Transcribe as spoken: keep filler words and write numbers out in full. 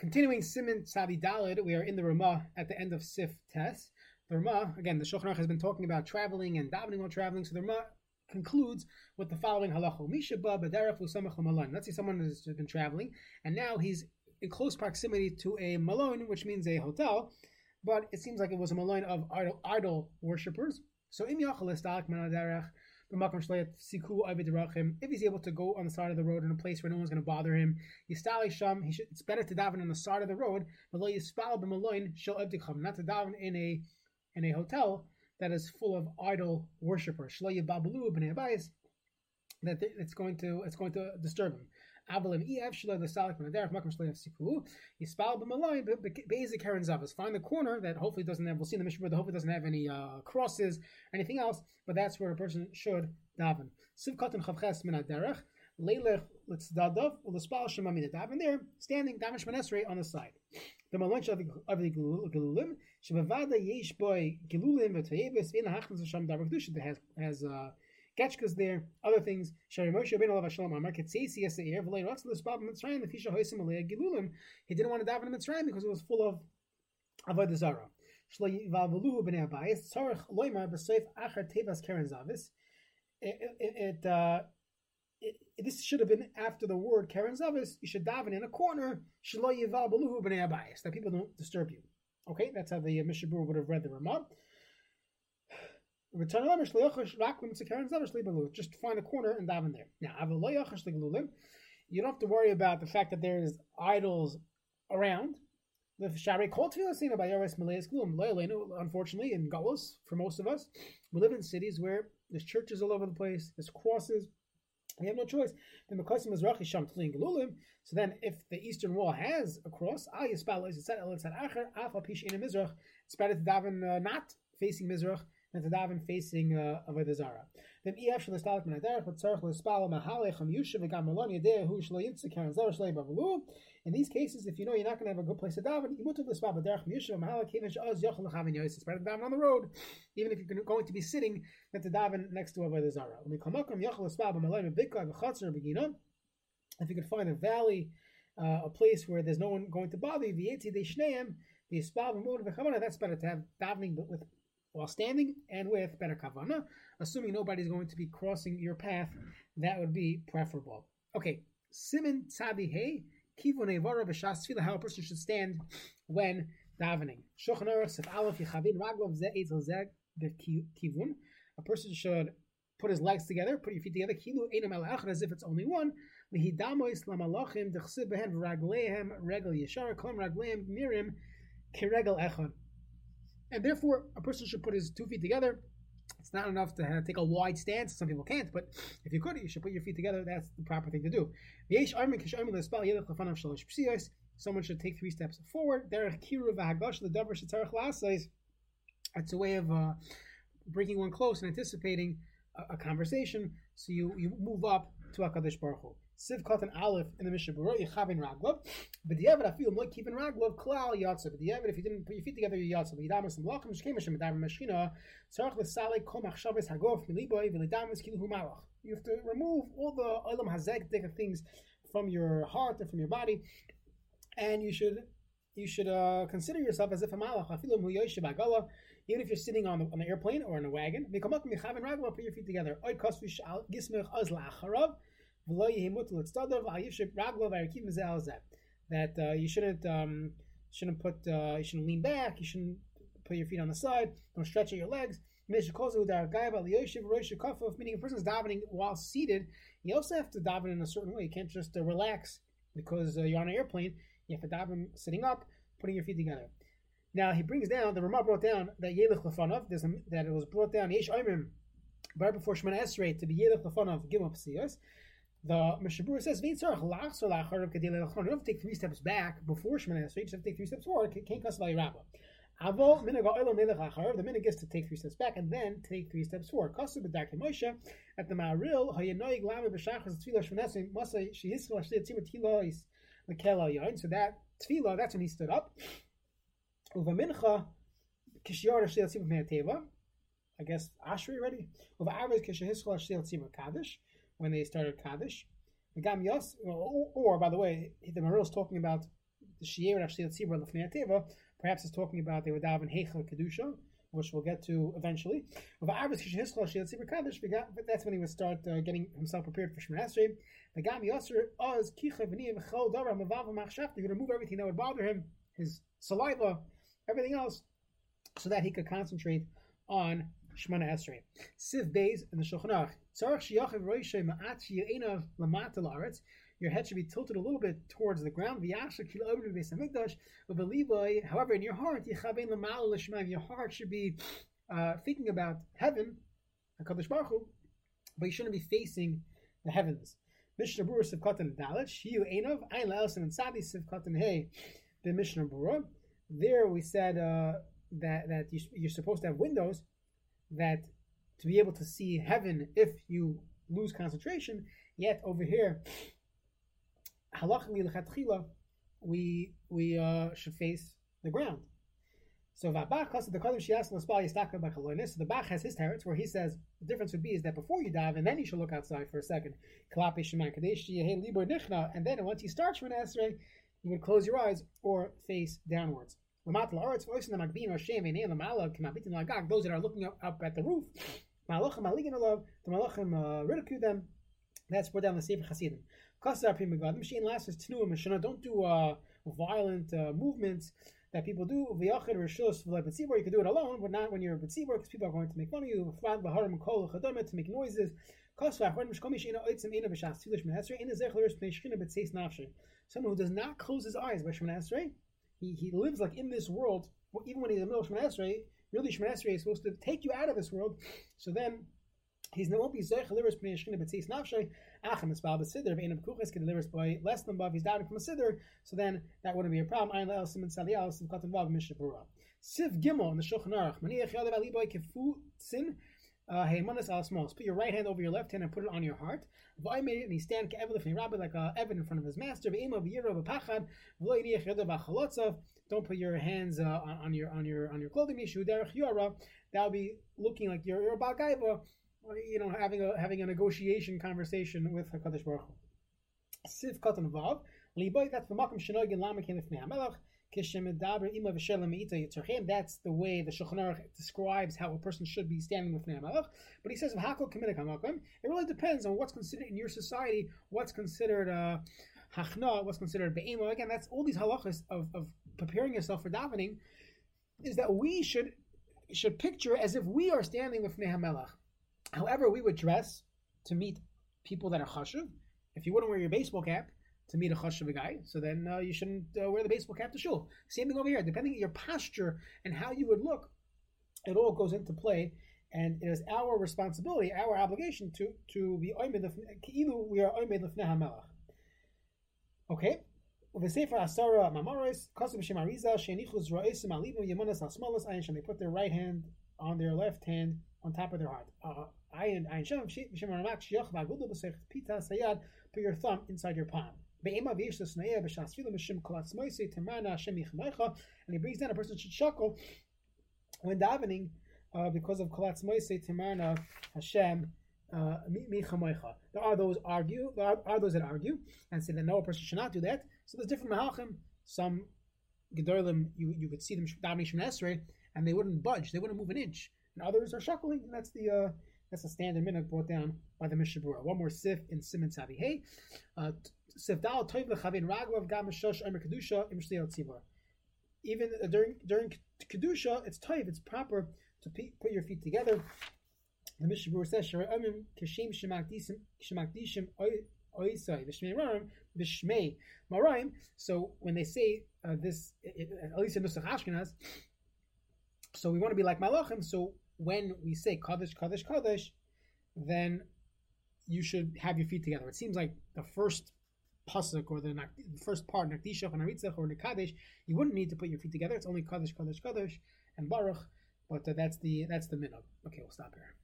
Continuing Simen Savi Daled, we are in the Ramah at the end of Sif Tes. The Ramah, again, the Shulchan Aruch has been talking about traveling and davening while traveling, so the Ramah concludes with the following halacha. Let's say someone has been traveling, and now he's in close proximity to a malon, which means a hotel, but it seems like it was a malon of idol, idol worshippers. So if he's able to go on the side of the road in a place where no one's going to bother him, he should, it's better to daven on the side of the road, not to daven in a in a hotel that is full of idol worshippers, that it's going to it's going to disturb him. Find the corner that hopefully doesn't have, we'll see in the Mishabur, that hopefully doesn't have any uh, crosses or anything else, but that's where a person should daven. Sivkat and chavches min haderech, leilech litzdadav, ulispal shema min hadav, and there, standing, daven shemana esrei on the side. The malon of the gelulim, shebavada yesh boy gelulim v'toyebes v'in ha'achnas v'sham davar kedusha, that has, has uh, Getchkas there, other things. He didn't want to daven in Mitzrayim because it was full of avodah zara. It, uh, it, this should have been after the word Karen Zavis. You should daven in a corner that people don't disturb you. Okay, that's how the uh, Mishabur would have read the Ramah. Just find a corner and daven there. Now, you don't have to worry about the fact that there's idols around. Unfortunately, in galus, for most of us, we live in cities where there's churches all over the place, there's crosses, and we have no choice. So then, if the eastern wall has a cross, it's better to daven uh, not facing mizrach, and to daven facing avodah zara. Then in these cases, if you know you're not going to have a good place to daven, it's better to daven on the road, even if you're going to be sitting, than to daven next to avodah zara. If you could find a valley, uh, a place where there's no one going to bother you, that's better to have davening but with while standing and with better kavana, assuming nobody's going to be crossing your path, that would be preferable. Okay, siman tadi hey kivonei vara b'shas tefillah, how a person should stand when davening. Shulchan Aruch Sif Aleph yechavin raglov zeh etzel zeh b'kivun. A person should put his legs together, put your feet together, kilu einu malach, as if it's only one. Lihidamois lamalachim dechsib behen ragleihem regel yeshar kol ragleihem mirim kiregel echad. And therefore, a person should put his two feet together. It's not enough to have, take a wide stance. Some people can't, but if you could, you should put your feet together. That's the proper thing to do. Someone should take three steps forward. It's a way of uh, bringing one close and anticipating a, a conversation. So you, you move up to HaKadosh Baruch Hu. Sivkat and Aleph in the Mishna Berura, yechavin raglov. B'diavad afil mo'kivin raglov klal yatsa. B'diavad, if you didn't put your feet together, you yatsa. B'yidamas l'malachim shkemish b'davam mashchina. Tzarach l'salei kol machshavas hagof miliboi v'lidamas kilu malach. You have to remove all the olam hazekdik things from your heart and from your body, and you should you should uh, consider yourself as if a malach. Afilu mu'yoshiv agala. Even if you're sitting on the, on the airplane or in a wagon, mikomak mechavin raglov, put your feet together. Oy kosvish al gismich az la'acharav. That uh, you shouldn't um, shouldn't put uh, you shouldn't lean back, you shouldn't put your feet on the side, don't stretch out your legs. Meaning a person's davening while seated, you also have to daven in a certain way. You can't just uh, relax because uh, you're on an airplane. You have to daven sitting up, putting your feet together. Now he brings down, the Ramah brought down that Yelech Lefanov, that it was brought down Yesh Oimim right before Shemana Esrei to be Yelech Lefanov Gimel P'siyos. The Mishabur says, you don't have to take three steps back before Shemana Esrei, you just have to take three steps forward. The minhag is to take three steps back and then take three steps forward. At the Ma'aril, so that tefillah, that's when he stood up. I guess Ashri already? When they started kaddish, or by the way, the Maril's talking about the Shi'er of Shliat Tzibra Lefnei HaTeva, perhaps it's talking about they would daven hechel kedusha, which we'll get to eventually. But that's when he would start uh, getting himself prepared for shemnasrei. The gam yasser oz kicha v'niyim chol davar mavav machshav. He would remove everything that would bother him, his saliva, everything else, so that he could concentrate on Shemana Esrei. Siv Beis in the Shulchan Aruch. Tzarich shiyachiv roishay ma'at shi'einav lamata la'aretz. Your head should be tilted a little bit towards the ground. However, in your heart, your heart should be uh, thinking about heaven, HaKadosh Baruch Hu, but you shouldn't be facing the heavens. Mishna Berura Sivkat Daled. Shiu Einav Ayin La'el Simen Savi Sivkat Hey. The Mishna Berura. There we said uh, that that you, you're supposed to have windows that to be able to see heaven if you lose concentration. Yet over here, halachically lechatchila, we we uh, should face the ground. So the Bach has his teretz where he says the difference would be is that before you dive and then you should look outside for a second. And then once you start from an esrei, you would close your eyes or face downwards. Those that are looking up, up at the roof, the malachim uh, ridicule them. That's put down the safe chasidim. Don't do uh, violent uh, movements that people do. You can do it alone, but not when you're b'etzibur, because people are going to make fun of you. To make noises. Someone who does not close his eyes by Shemana Esrei, he, he lives like in this world, even when he's in the middle of Shemana Esrei. Really, Shemana Esrei is supposed to take you out of this world. So then, he's no won't be zeich delivers by shchina b'tzeis nafshay achem esbal b'siddur v'enam kuches can delivers by less than above. He's doubting from a siddur, so then that wouldn't be a problem. Ayin la'el siman tadi al sivkat and vav mishna berura. Siv Gimel in the Shulchan Aruch maniach yadav aliboy kefu sin heimanas al smos. Put your right hand over your left hand and put it on your heart. V'ay made it and he stand ke'ev lefnei rabbi like a evan in front of his master. V'ema v'yirav v'pachad v'lo yiniach yadav achalotzav. Don't put your hands uh, on, on your on your on your clothing. Mishu derech yora. That will be looking like you're you're a bal gaiva. You know, having a having a negotiation conversation with HaKadosh Baruch Hu. Siv Katan Vav Liboy. That's the Makom Shenogin Lamakin Lifnei Melech Kishemedaber Ima V'Shelem Ita Yitzurchem. That's the way the Shulchan Aruch describes how a person should be standing Lifnei Melech. But he says V'Hakol Kaminik Hamakom. It really depends on what's considered in your society. What's considered uh, Hachna. What's considered Be'ema. Again, that's all these halachas of of preparing yourself for davening. Is that we should should picture as if we are standing Lifnei HaMelech. However, we would dress to meet people that are chashuv. If you wouldn't wear your baseball cap to meet a chashuv guy, so then uh, you shouldn't uh, wear the baseball cap to shul. Same thing over here. Depending on your posture and how you would look, it all goes into play, and it is our responsibility, our obligation to to be oimed of keilu. We are oimed lefnei hamelach. Okay. They put their right hand on their left hand on top of their heart. Uh, Ayin shem put your thumb inside your palm. And he brings down a person should chuckle when davening uh, because of kolatz moisei timarna Hashem michamoicha. There are those argue. There are, are those that argue and say that no, a person should not do that. So there's different malachim. Some gedolim you you could see them davening Shemana Esrei and they wouldn't budge. They wouldn't move an inch. And others are chuckling. And that's the uh, That's a standard minhag brought down by the Mishna Berura. One more sif in Simen Savi Hey. Sif Dal Toiv Lechavin Raglav Gam Mishosh Omer Kedusha Im Shliat Tzibur. Even during during kedusha, it's toiv, it's proper to pe- put your feet together. The Mishna Berura says Sharei Omim Kishim Shemakdishim Shemakdishim Oisai V'Shmei Marim V'Shmei Marim. So when they say uh, this, it, at least in Nusach Ashkenaz, so we want to be like malachim. So when we say kaddish, kaddish, kaddish, then you should have your feet together. It seems like the first pasuk or the, the first part, nakdishach and aritzach or nekadish, you wouldn't need to put your feet together. It's only kaddish, kaddish, kaddish, and baruch. But uh, that's the that's the minhag. Okay, we'll stop here.